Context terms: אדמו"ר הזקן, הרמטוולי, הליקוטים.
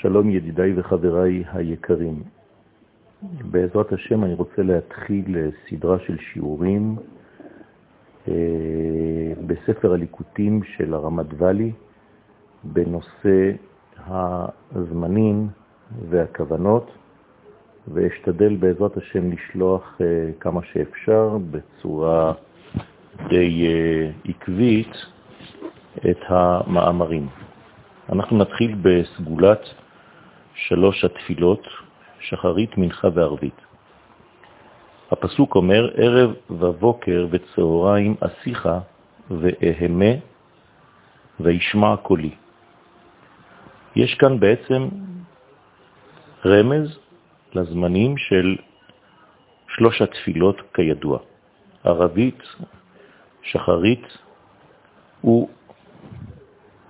שלום ידידיי וחבריי היקרים. בעזרת השם אני רוצה להתחיל סדרה של שיעורים בספר הליקוטים של הרמטוולי בנושא הזמנים והכוונות, ואשתדל בעזרת השם לשלוח כמה שאפשר בצורה די עקבית את המאמרים. אנחנו נתחיל בסגולת שלוש התפילות, שחרית, מנחה וערבית. הפסוק אומר, ערב ובוקר וצהריים אסיחה ואהמה וישמע קולי. יש כאן בעצם רמז לזמנים של שלוש התפילות כידוע. ערבית, שחרית וערבית.